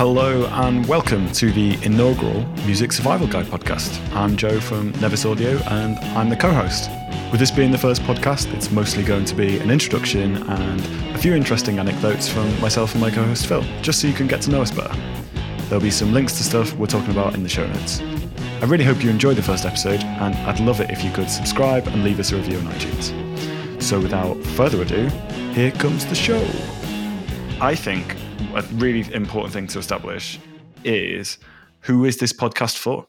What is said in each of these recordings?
Hello and welcome to the inaugural Music Survival Guide podcast. I'm Joe from Nevis Audio and I'm the co-host. With this being the first podcast, it's mostly going to be an introduction and a few interesting anecdotes from myself and my co-host Phil, just so you can get to know us better. There'll be some links to stuff we're talking about in the show notes. I really hope you enjoyed the first episode and I'd love it if you could subscribe and leave us a review on iTunes. So without further ado, here comes the show. I think a really important thing to establish is, who is this podcast for?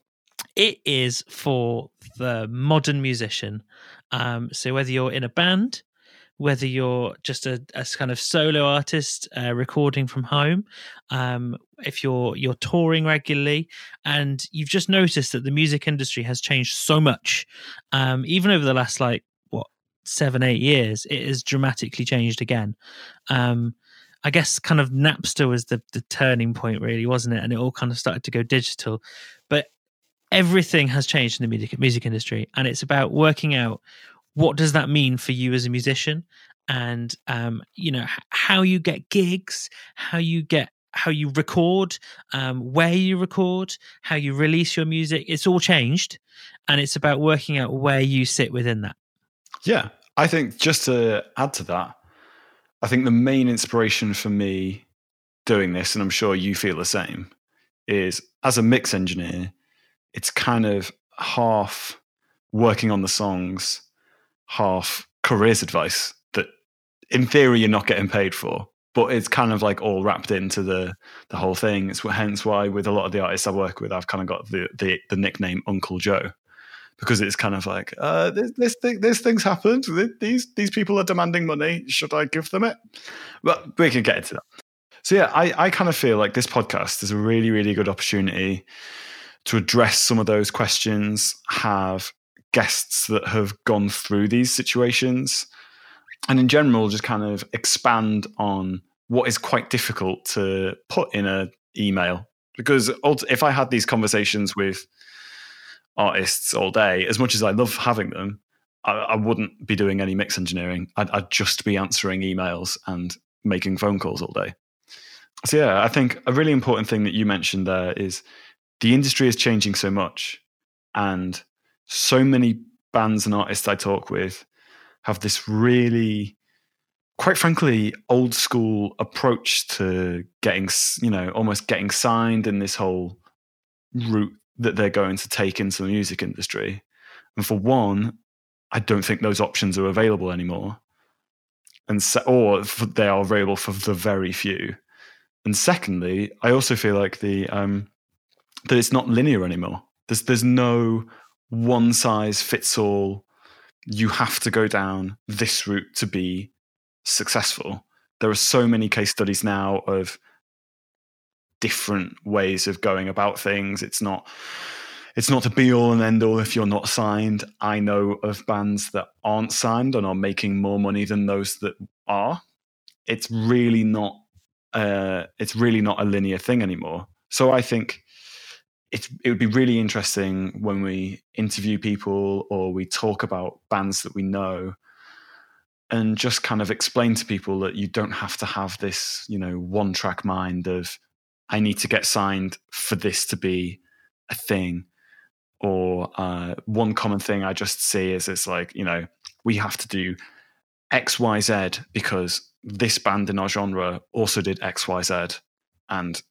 It is for the modern musician. So whether you're in a band, whether you're just a kind of solo artist recording from home, if you're touring regularly and you've just noticed that the music industry has changed so much, even over the last 7-8 years, it has dramatically changed again. I guess kind of Napster was the turning point, really, wasn't it? And it all kind of started to go digital. But everything has changed in the music industry, and it's about working out what does that mean for you as a musician, and how you get gigs, how you record, where you record, how you release your music. It's all changed, and it's about working out where you sit within that. Yeah, I think just to add to that, I think the main inspiration for me doing this, and I'm sure you feel the same, is as a mix engineer, it's kind of half working on the songs, half careers advice that in theory you're not getting paid for, but it's kind of like all wrapped into the whole thing. It's hence why with a lot of the artists I work with, I've kind of got the nickname Uncle Joe. Because it's kind of like, this thing's happened. These people are demanding money. Should I give them it? But we can get into that. So yeah, I kind of feel like this podcast is a really, really good opportunity to address some of those questions, have guests that have gone through these situations, and in general, just kind of expand on what is quite difficult to put in an email. Because if I had these conversations with artists all day, as much as I love having them, I wouldn't be doing any mix engineering. I'd just be answering emails and making phone calls all day. So yeah, I think a really important thing that you mentioned there is the industry is changing so much, and so many bands and artists I talk with have this really, quite frankly, old school approach to getting, almost getting signed in this whole route that they're going to take into the music industry. And for one, I don't think those options are available anymore. And so, or they are available for the very few. And secondly, I also feel like that it's not linear anymore. There's no one size fits all. You have to go down this route to be successful. There are so many case studies now of different ways of going about things. It's not the be all and end all if you're not signed. I know of bands that aren't signed and are making more money than those that are. It's really not a linear thing anymore. So I think it would be really interesting when we interview people or we talk about bands that we know, and just kind of explain to people that you don't have to have this, one track mind of, I need to get signed for this to be a thing. Or one common thing I just see is it's like, we have to do X, Y, Z because this band in our genre also did X, Y, Z and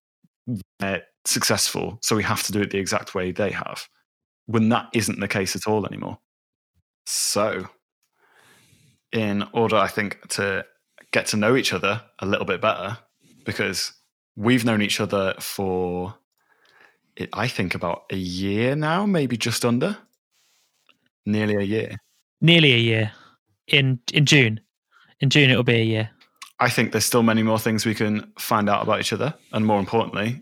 they're successful. So we have to do it the exact way they have, when that isn't the case at all anymore. So in order, I think, to get to know each other a little bit better, because we've known each other for, I think, about a year now, maybe just under. Nearly a year. In June. In June, it'll be a year. I think there's still many more things we can find out about each other. And more importantly,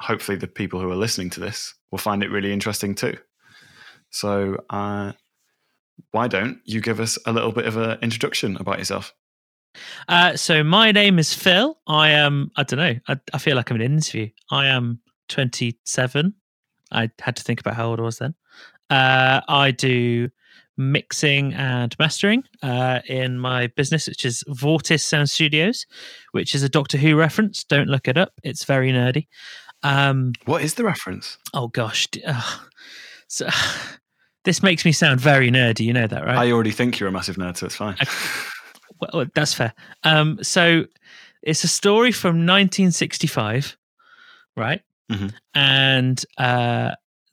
hopefully the people who are listening to this will find it really interesting too. So why don't you give us a little bit of an introduction about yourself? So my name is Phil. I am, I don't know, I feel like I'm in an interview. I am 27. I had to think about how old I was then. I do mixing and mastering in my business, which is Vortis Sound Studios, which is a Doctor Who reference. Don't look it up. It's very nerdy. What is the reference? Oh, gosh. So, this makes me sound very nerdy. You know that, right? I already think you're a massive nerd, so it's fine. Well, that's fair. So it's a story from 1965, right? Mm-hmm. And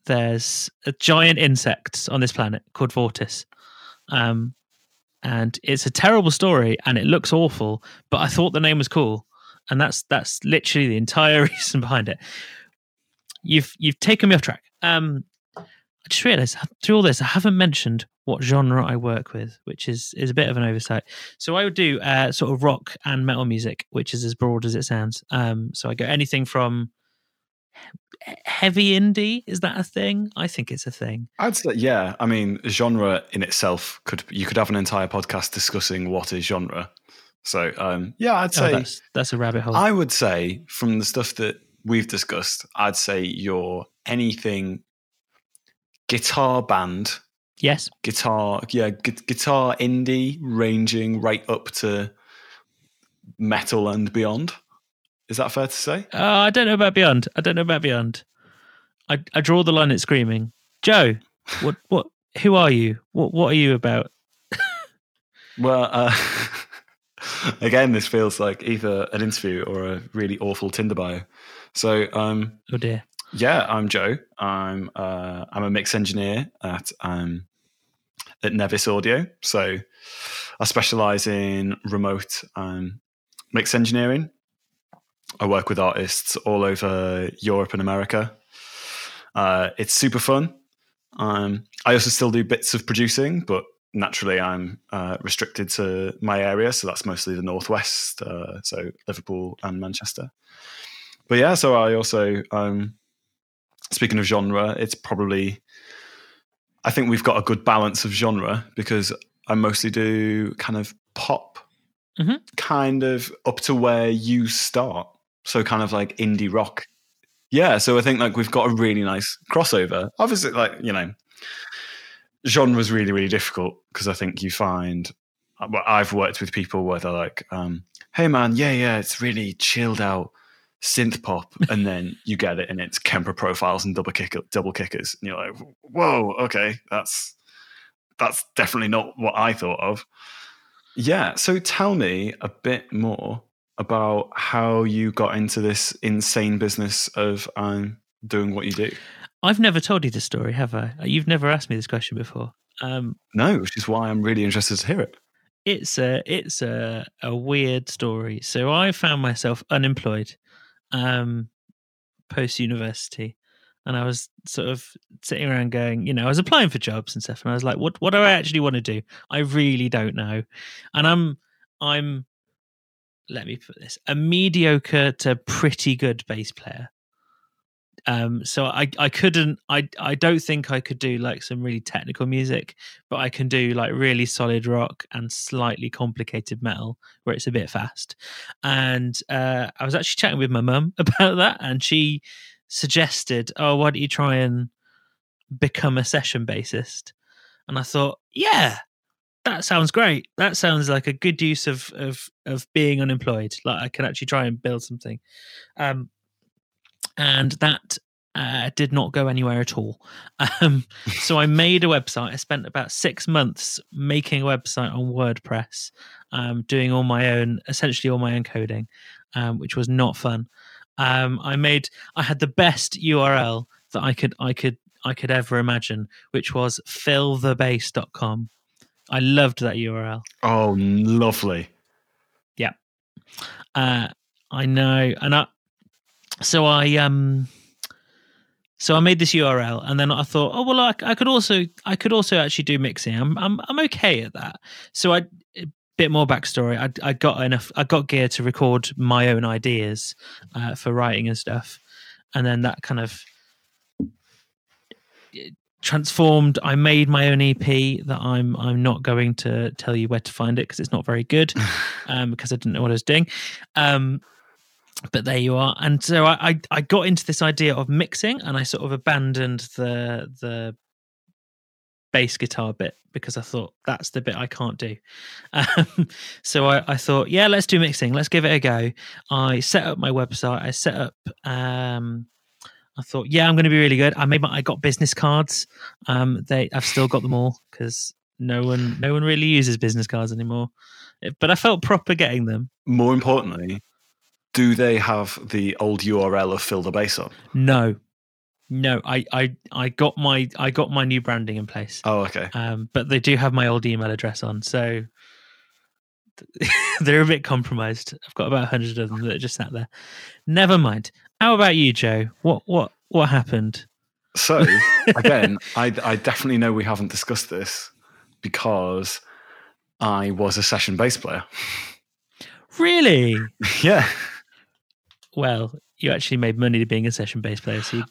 there's a giant insect on this planet called Vortis. And it's a terrible story and it looks awful, but I thought the name was cool. And that's literally the entire reason behind it. You've taken me off track. I just realized through all this, I haven't mentioned what genre I work with, which is a bit of an oversight. So I would do sort of rock and metal music, which is as broad as it sounds. So I go anything from heavy indie. Is that a thing? I think it's a thing. I'd say, yeah. I mean, genre in itself, you could have an entire podcast discussing what is genre. So yeah, I'd say that's a rabbit hole. I would say from the stuff that we've discussed, I'd say you're anything guitar band. Yes. Guitar, yeah, guitar indie, ranging right up to metal and beyond. Is that fair to say? I don't know about beyond. I draw the line at screaming. Joe, what? Who are you? What are you about? Well, again, this feels like either an interview or a really awful Tinder bio. So, oh dear. Yeah, I'm Joe. I'm a mix engineer at Nevis Audio. So I specialize in remote mix engineering. I work with artists all over Europe and America. It's super fun. I also still do bits of producing, but naturally I'm restricted to my area. So that's mostly the Northwest, so Liverpool and Manchester. But yeah, so I also... speaking of genre, it's probably, I think we've got a good balance of genre because I mostly do kind of pop, mm-hmm. kind of up to where you start. So kind of like indie rock. Yeah. So I think like we've got a really nice crossover. Obviously, like, you know, genre is really, really difficult because I think you find, well, I've worked with people where they're like, hey man, yeah, it's really chilled out synth pop, and then you get it and it's Kemper Profiles and double kickers and you're like, whoa, okay, that's definitely not what I thought of. Yeah, so tell me a bit more about how you got into this insane business of doing what you do. I've never told you this story, have I? You've never asked me this question before. No, which is why I'm really interested to hear it. It's a weird story. So I found myself unemployed post-university, and I was sort of sitting around going, you know, I was applying for jobs and stuff, and I was like, what do I actually want to do? I really don't know. And I'm let me put this, a mediocre to pretty good bass player. So I don't think I could do like some really technical music, but I can do like really solid rock and slightly complicated metal where it's a bit fast. And I was actually chatting with my mum about that, and she suggested, oh, why don't you try and become a session bassist? And I thought, yeah, that sounds great. That sounds like a good use of being unemployed. Like I can actually try and build something. And that did not go anywhere at all. So I made a website. I spent about 6 months making a website on WordPress, doing essentially all my own coding, which was not fun. I had the best URL that I could ever imagine, which was fillthebase.com. I loved that URL. Oh, lovely. Yeah. I know. And So I made this URL, and then I thought, oh well, I could also actually do mixing. I'm okay at that. So a bit more backstory. I got gear to record my own ideas for writing and stuff, and then that kind of transformed. I made my own EP that I'm not going to tell you where to find it because it's not very good, because I didn't know what I was doing. But there you are. And so I got into this idea of mixing, and I sort of abandoned the bass guitar bit because I thought that's the bit I can't do. So I thought, yeah, let's do mixing. Let's give it a go. I set up my website. I set up, I thought, yeah, I'm going to be really good. I got business cards. I've still got them all because no one really uses business cards anymore. But I felt proper getting them. More importantly, do they have the old URL of Fill the Base on? No, I got my new branding in place. Oh, okay. But they do have my old email address on, so they're a bit compromised. I've got about 100 of them that just sat there. Never mind. How about you, Joe? What happened? So again, I definitely know we haven't discussed this because I was a session bass player. Really? Yeah. Well, you actually made money being a session bass player. So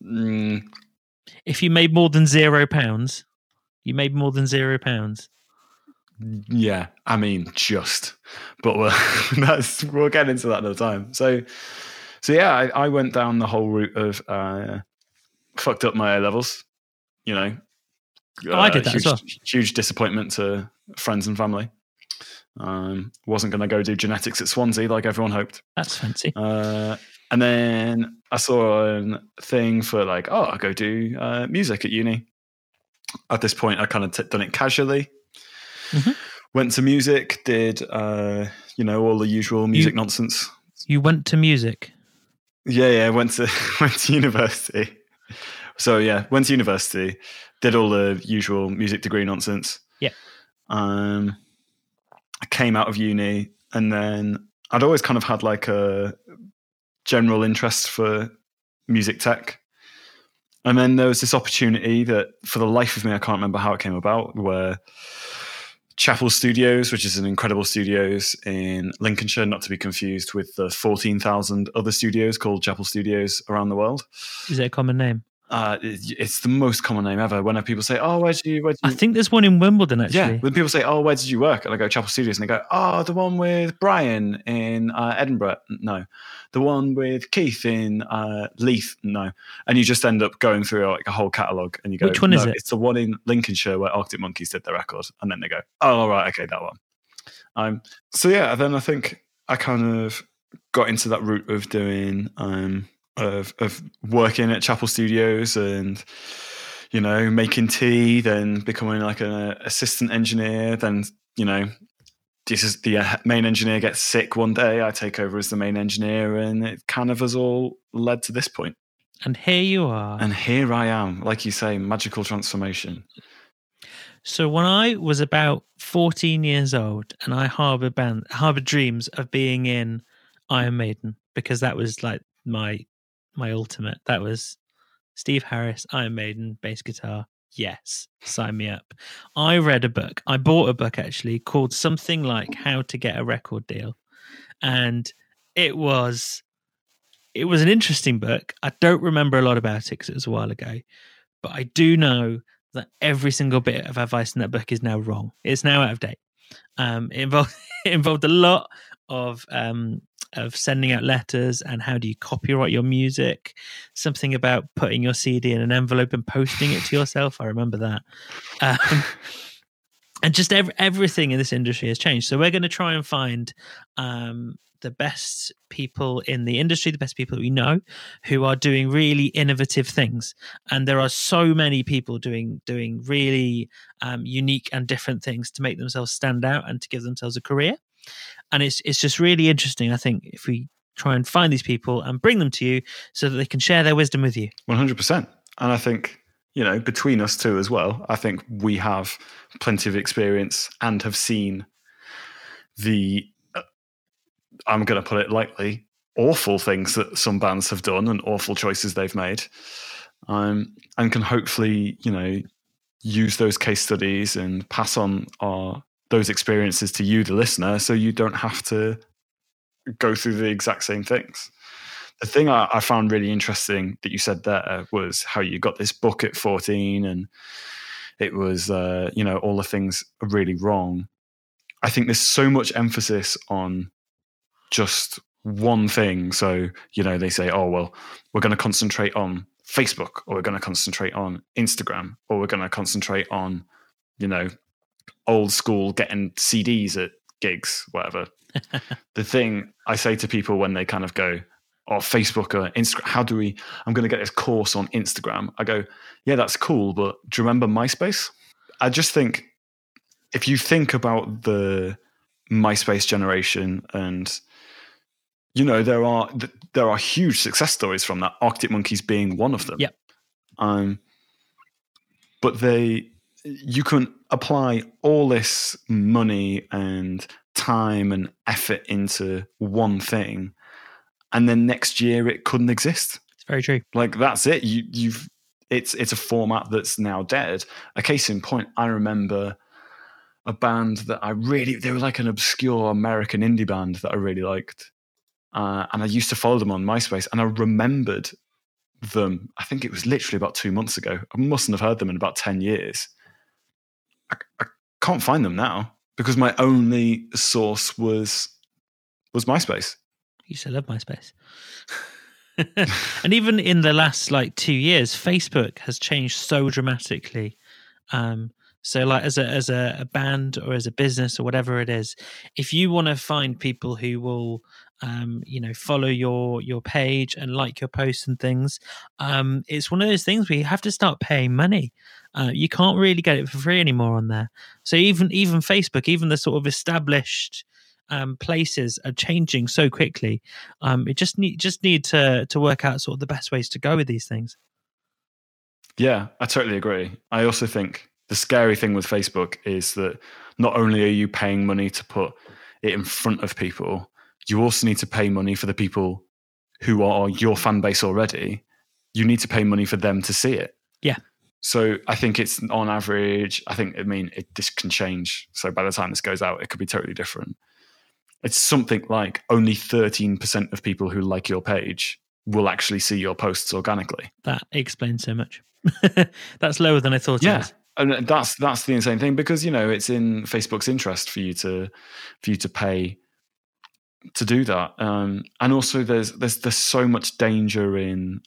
if you made more than £0, you made more than £0. Yeah, but we'll get into that another time. So yeah, I went down the whole route of fucked up my A levels. You know, I did that as well. Huge disappointment to friends and family. Wasn't going to go do genetics at Swansea like everyone hoped. That's fancy. And then I saw a thing for like, I'll go do music at uni. At this point, I kind of done it casually. Mm-hmm. Went to music, did, all the usual music nonsense. You went to music? Yeah, I went to university. So yeah, went to university, did all the usual music degree nonsense. Yeah. I came out of uni and then I'd always kind of had like a general interest for music tech. And then there was this opportunity that for the life of me, I can't remember how it came about, where Chapel Studios, which is an incredible studios in Lincolnshire, not to be confused with the 14,000 other studios called Chapel Studios around the world. Is it a common name? It's the most common name ever. When people say, where did you... I think there's one in Wimbledon, actually. Yeah, when people say, where did you work? And I go, Chapel Studios. And they go, the one with Brian in Edinburgh. No. The one with Keith in Leith. No. And you just end up going through like a whole catalogue and you go, which one is it? It's the one in Lincolnshire where Arctic Monkeys did their record. And then they go, all right, okay, that one. So yeah, then I think I kind of got into that route of doing... Of working at Chapel Studios and, making tea, then becoming like an assistant engineer. Then, this is the main engineer gets sick one day. I take over as the main engineer and it kind of has all led to this point. And here you are. And here I am. Like you say, magical transformation. So when I was about 14 years old and I harboured dreams of being in Iron Maiden because that was like my ultimate. That was Steve Harris, Iron Maiden, bass guitar. Yes, sign me up. I read a book. I bought a book actually called something like How to Get a Record Deal, and it was an interesting book. I don't remember a lot about it because it was a while ago, but I do know that every single bit of advice in that book is now wrong. It's now out of date. It involved a lot of sending out letters and how do you copyright your music, something about putting your CD in an envelope and posting it to yourself. I remember that. And just everything in this industry has changed. So we're going to try and find the best people in the industry, the best people that we know who are doing really innovative things. And there are so many people doing really unique and different things to make themselves stand out and to give themselves a career. And it's just really interesting, I think, if we try and find these people and bring them to you so that they can share their wisdom with you. 100%. And I think, between us two as well, I think we have plenty of experience and have seen the, I'm going to put it lightly, awful things that some bands have done and awful choices they've made, and can hopefully, use those case studies and pass on those experiences to you, the listener, so you don't have to go through the exact same things. The thing I found really interesting that you said there was how you got this book at 14 and it was, all the things are really wrong. I think there's so much emphasis on just one thing. So, they say, we're going to concentrate on Facebook, or we're going to concentrate on Instagram, or we're going to concentrate on, you know, old school getting CDs at gigs, whatever. The thing I say to people when they kind of go, oh, Facebook or Instagram, I'm going to get this course on Instagram. I go, yeah, that's cool, but do you remember MySpace? I just think if you think about the MySpace generation, and you know, there are huge success stories from that, Arctic Monkeys being one of them. Yep. But you can apply all this money and time and effort into one thing, and then next year it couldn't exist. It's very true. Like, that's it. It's a format that's now dead. A case in point, I remember a band that they were like an obscure American indie band that I really liked. And I used to follow them on MySpace, and I remembered them. I think it was literally about 2 months ago. I mustn't have heard them in about 10 years. I can't find them now because my only source was MySpace. You still love MySpace. And even in the last like 2 years, Facebook has changed so dramatically. So like as a band or as a business or whatever it is, if you want to find people who will follow your page and like your posts and things, it's one of those things where you have to start paying money. You can't really get it for free anymore on there. So even Facebook, even the sort of established places are changing so quickly. It just need to work out sort of the best ways to go with these things. Yeah, I totally agree. I also think the scary thing with Facebook is that not only are you paying money to put it in front of people, you also need to pay money for the people who are your fan base already. You need to pay money for them to see it. Yeah. So I think it's on average, this can change. So by the time this goes out, it could be totally different. It's something like only 13% of people who like your page will actually see your posts organically. That explains so much. That's lower than I thought it was. And that's the insane thing, because, you know, it's in Facebook's interest for you to pay to do that. And also there's so much danger in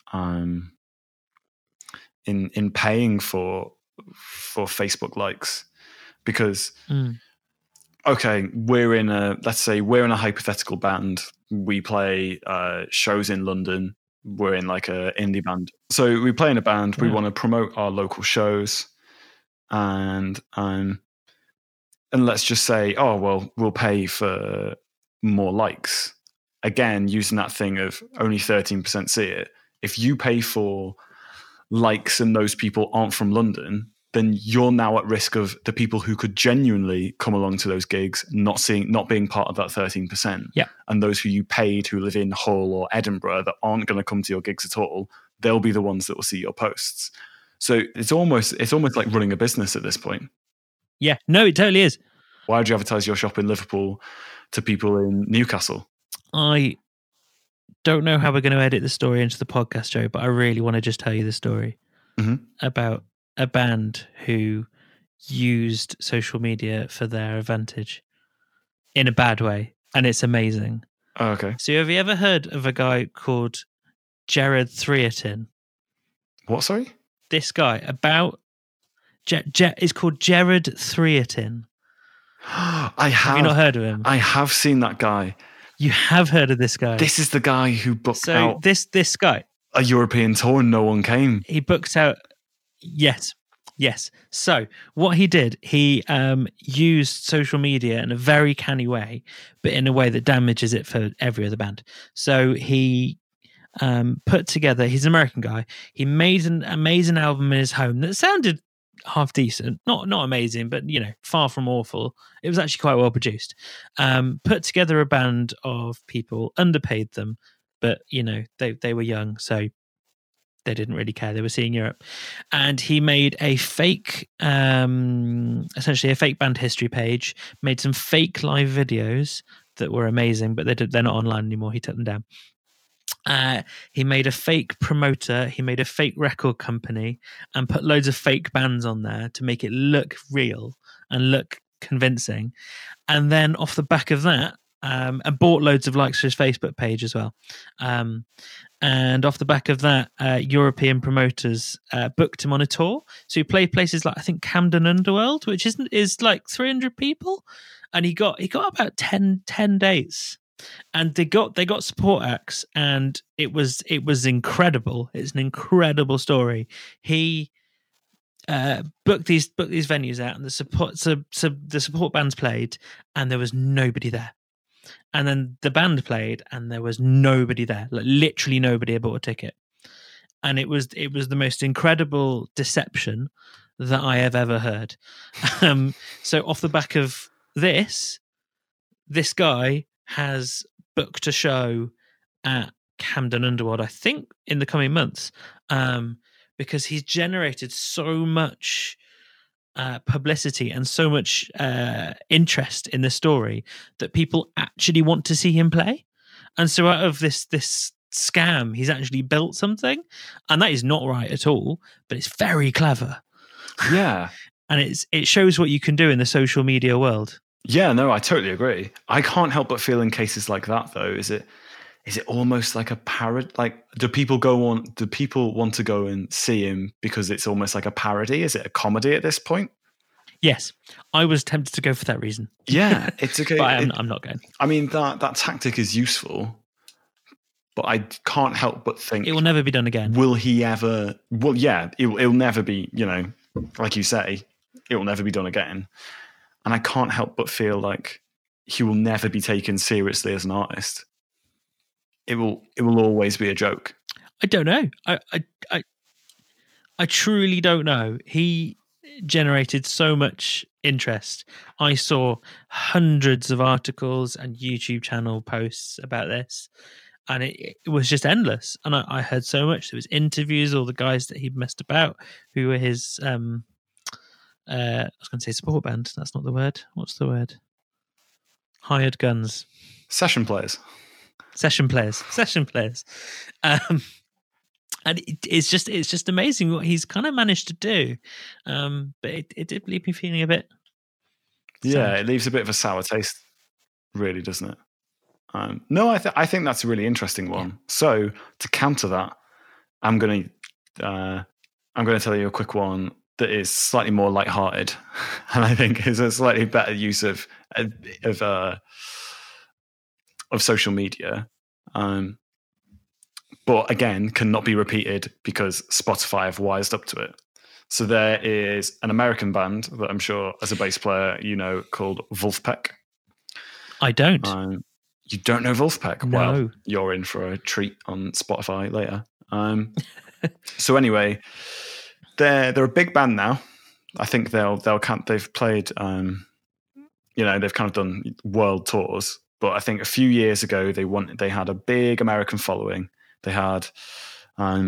paying for Facebook likes, because okay, let's say we're in a hypothetical band. We play shows in London. We're in like a indie band. So we play in a band. Yeah. We want to promote our local shows, and let's just say, oh, well, we'll pay for more likes. Again, using that thing of only 13% see it. If you pay for likes and those people aren't from London, then you're now at risk of the people who could genuinely come along to those gigs not being part of that 13%. Yeah. And those who you paid who live in Hull or Edinburgh that aren't going to come to your gigs at all, they'll be the ones that will see your posts. So it's almost like running a business at this point. Yeah, no, it totally is. Why would you advertise your shop in Liverpool to people in Newcastle? I don't know how we're going to edit the story into the podcast, Joe, but I really want to just tell you the story about a band who used social media for their advantage in a bad way, and it's amazing. Oh, okay. So have you ever heard of a guy called Jared Threatin? What, sorry? This guy is called Jared Threatin. I have. Have you not heard of him? I have seen that guy. You have heard of this guy. This is the guy who booked out. This guy. A European tour and no one came. He booked out. Yes. So what he did, he used social media in a very canny way, but in a way that damages it for every other band. So he put together, he's an American guy. He made an amazing album in his home that sounded half decent, not amazing, but, you know, far from awful. It was actually quite well produced. Put together a band of people, underpaid them, but, you know, they were young, so they didn't really care. They were seeing Europe, and he made a fake, essentially a fake band history page. Made some fake live videos that were amazing, but they're not online anymore. He took them down. He made a fake promoter, he made a fake record company, and put loads of fake bands on there to make it look real and look convincing. And then off the back of that, and bought loads of likes to his Facebook page as well. And off the back of that, European promoters booked him on a tour. So he played places like, I think, Camden Underworld, which is like 300 people, and he got about 10 dates, and they got support acts, and it was incredible. It's an incredible story. He booked these venues out, and the support bands played, and there was nobody there. And then the band played, and there was nobody there. Like, literally nobody had bought a ticket. And it was the most incredible deception that I have ever heard. So off the back of this guy has booked a show at Camden Underworld, I think, in the coming months, because he's generated so much publicity and so much interest in the story that people actually want to see him play. And so out of this scam, he's actually built something, and that is not right at all, but it's very clever. Yeah. And it shows what you can do in the social media world. Yeah, no, I totally agree. I can't help but feel in cases like that, though, is it almost like a parody? Like, do people want to go and see him because it's almost like a parody? Is it a comedy at this point? Yes, I was tempted to go for that reason. Yeah, it's okay. But I'm not going. I mean, that tactic is useful, but I can't help but think it will never be done again. Will he ever? Well, yeah, it'll never be. You know, like you say, it will never be done again. And I can't help but feel like he will never be taken seriously as an artist. It will always be a joke. I don't know. I truly don't know. He generated so much interest. I saw hundreds of articles and YouTube channel posts about this, and it was just endless. And I heard so much. There was interviews, all the guys that he'd messed about, who were his I was going to say support band. That's not the word. What's the word? Hired guns. Session players. And it's just amazing what he's kind of managed to do. But it did leave me feeling a bit sad. Yeah, it leaves a bit of a sour taste, really, doesn't it? No, I think that's a really interesting one. Yeah. So to counter that, I'm going to tell you a quick one that is slightly more lighthearted, and I think is a slightly better use of social media, but again cannot be repeated because Spotify have wised up to it. So there is an American band that I'm sure as a bass player you know called Wolfpack. I don't. You don't know Wolfpack? No. Well, you're in for a treat on Spotify later. So anyway, they're a big band now. I think they've played they've kind of done world tours. But I think a few years ago, they had a big American following. They had a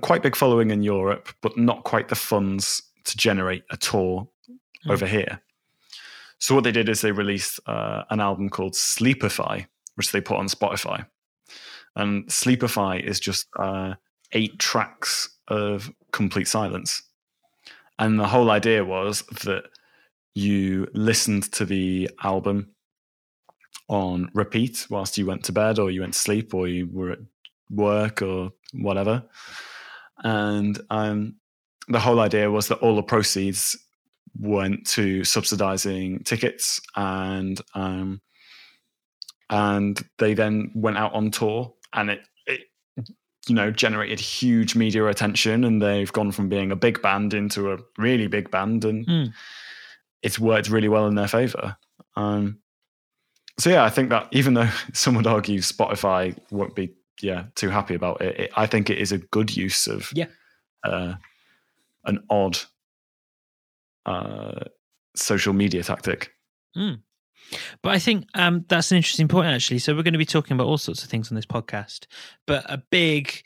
quite big following in Europe, but not quite the funds to generate a tour over here. So what they did is they released an album called Sleepify, which they put on Spotify. And Sleepify is just 8 tracks of complete silence. And the whole idea was that you listened to the album on repeat whilst you went to bed or you went to sleep or you were at work or whatever. And the whole idea was that all the proceeds went to subsidizing tickets, and they then went out on tour, and it generated huge media attention, and they've gone from being a big band into a really big band, and it's worked really well in their favor. So yeah, I think that even though some would argue Spotify won't be too happy about it, I think it is a good use of an odd social media tactic. But I think that's an interesting point, actually. So we're going to be talking about all sorts of things on this podcast, but a big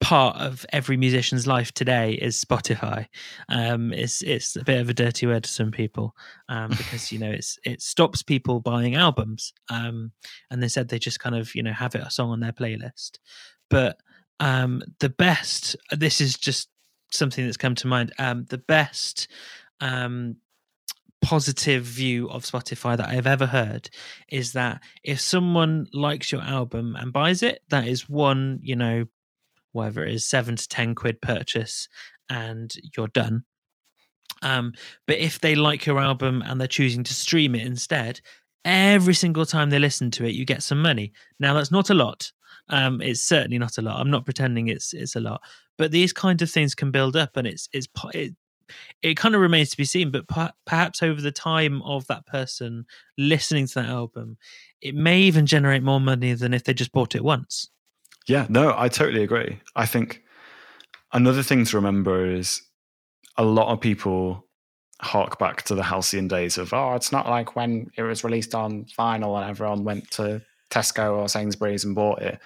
part of every musician's life today is Spotify. It's a bit of a dirty word to some people, because it stops people buying albums. And they said they just kind of have it a song on their playlist. But this is just something that's come to mind. The best positive view of Spotify that I've ever heard is that if someone likes your album and buys it, that is one, you know, whether it is 7 to 10 quid purchase and you're done. But if they like your album and they're choosing to stream it instead, every single time they listen to it, you get some money. Now, that's not a lot. It's certainly not a lot. I'm not pretending it's a lot. But these kind of things can build up, and it kind of remains to be seen. But perhaps over the time of that person listening to that album, it may even generate more money than if they just bought it once. Yeah, no, I totally agree. I think another thing to remember is a lot of people hark back to the halcyon days of, oh, it's not like when it was released on vinyl and everyone went to Tesco or Sainsbury's and bought it.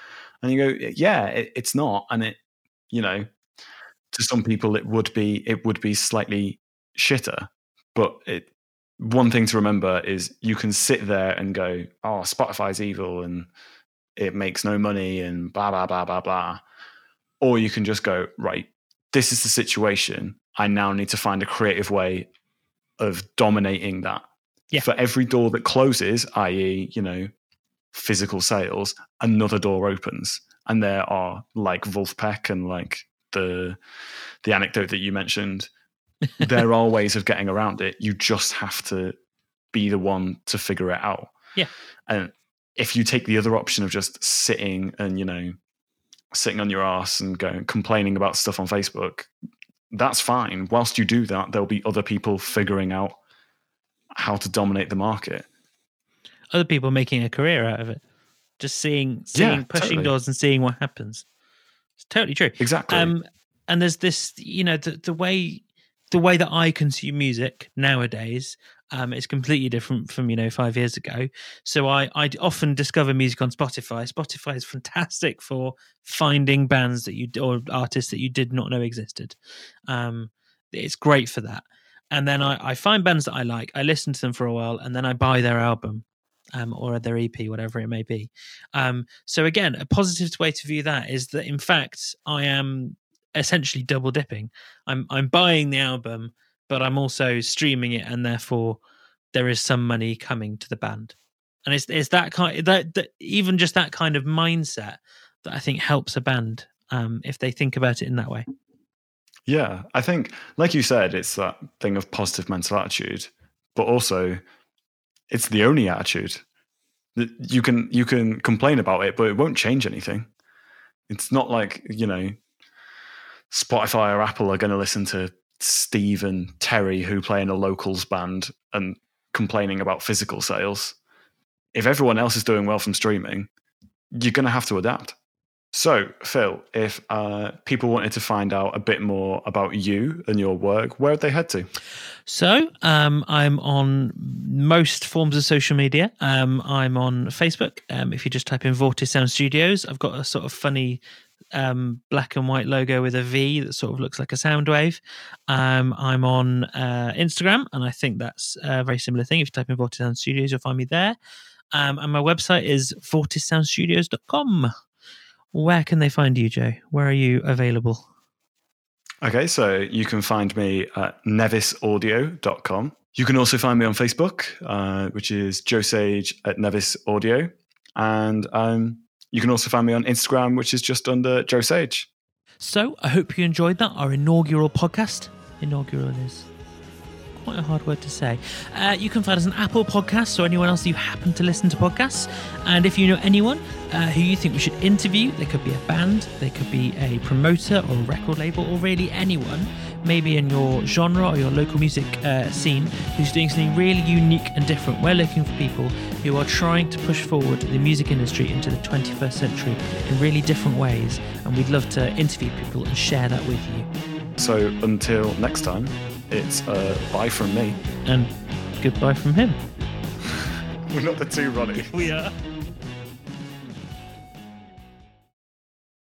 And you go, yeah, it's not. And it, you know, to some people it would be slightly shitter. But one thing to remember is you can sit there and go, oh, Spotify's evil and it makes no money and blah, blah, blah, blah, blah. Or you can just go, right, this is the situation. I now need to find a creative way of dominating that. Yeah. For every door that closes, i.e., you know, physical sales, another door opens. And there are, like Wolfpack and like the anecdote that you mentioned, there are ways of getting around it. You just have to be the one to figure it out. Yeah. And if you take the other option of just sitting and, you know, sitting on your ass and going complaining about stuff on Facebook, that's fine. Whilst you do that, there'll be other people figuring out how to dominate the market. Other people making a career out of it. Just pushing totally. Doors and seeing what happens. It's totally true. Exactly. And there's this, you know, the way that I consume music nowadays is completely different from, you know, 5 years ago. So I often discover music on Spotify. Spotify is fantastic for finding bands that you or artists that you did not know existed. It's great for that. And then I find bands that I like. I listen to them for a while, and then I buy their album or their EP, whatever it may be. So again, a positive way to view that is that in fact I am essentially double dipping. I'm buying the album, but I'm also streaming it, and therefore there is some money coming to the band. And it's that kind that even just that kind of mindset that I think helps a band if they think about it in that way. Yeah, I think, like you said, it's that thing of positive mental attitude, but also it's the only attitude. You can complain about it, but it won't change anything. It's not like, you know, Spotify or Apple are going to listen to Steve and Terry, who play in a locals band, and complaining about physical sales. If everyone else is doing well from streaming, you're going to have to adapt. So, Phil, if people wanted to find out a bit more about you and your work, where would they head to? So, I'm on most forms of social media. I'm on Facebook. If you just type in Vortis Sound Studios, I've got a sort of funny black and white logo with a V that sort of looks like a sound wave. I'm on Instagram, and I think that's a very similar thing. If you type in Vortis Sound Studios, you'll find me there. And my website is vortissoundstudios.com. Where can they find you, Joe? Where are you available? Okay, so you can find me at nevisaudio.com. You can also find me on Facebook, which is Joe Sage at Nevis Audio. And you can also find me on Instagram, which is just under Joe Sage. So I hope you enjoyed that, our inaugural podcast. Inaugural is quite a hard word to say. You can find us on Apple Podcasts or anyone else you happen to listen to podcasts. And if you know anyone who you think we should interview, they could be a band, they could be a promoter or a record label, or really anyone, maybe in your genre or your local music scene, who's doing something really unique and different. We're looking for people who are trying to push forward the music industry into the 21st century in really different ways, and we'd love to interview people and share that with you. So until next time, it's bye from me. And goodbye from him. We're not the two Ronnie. We are.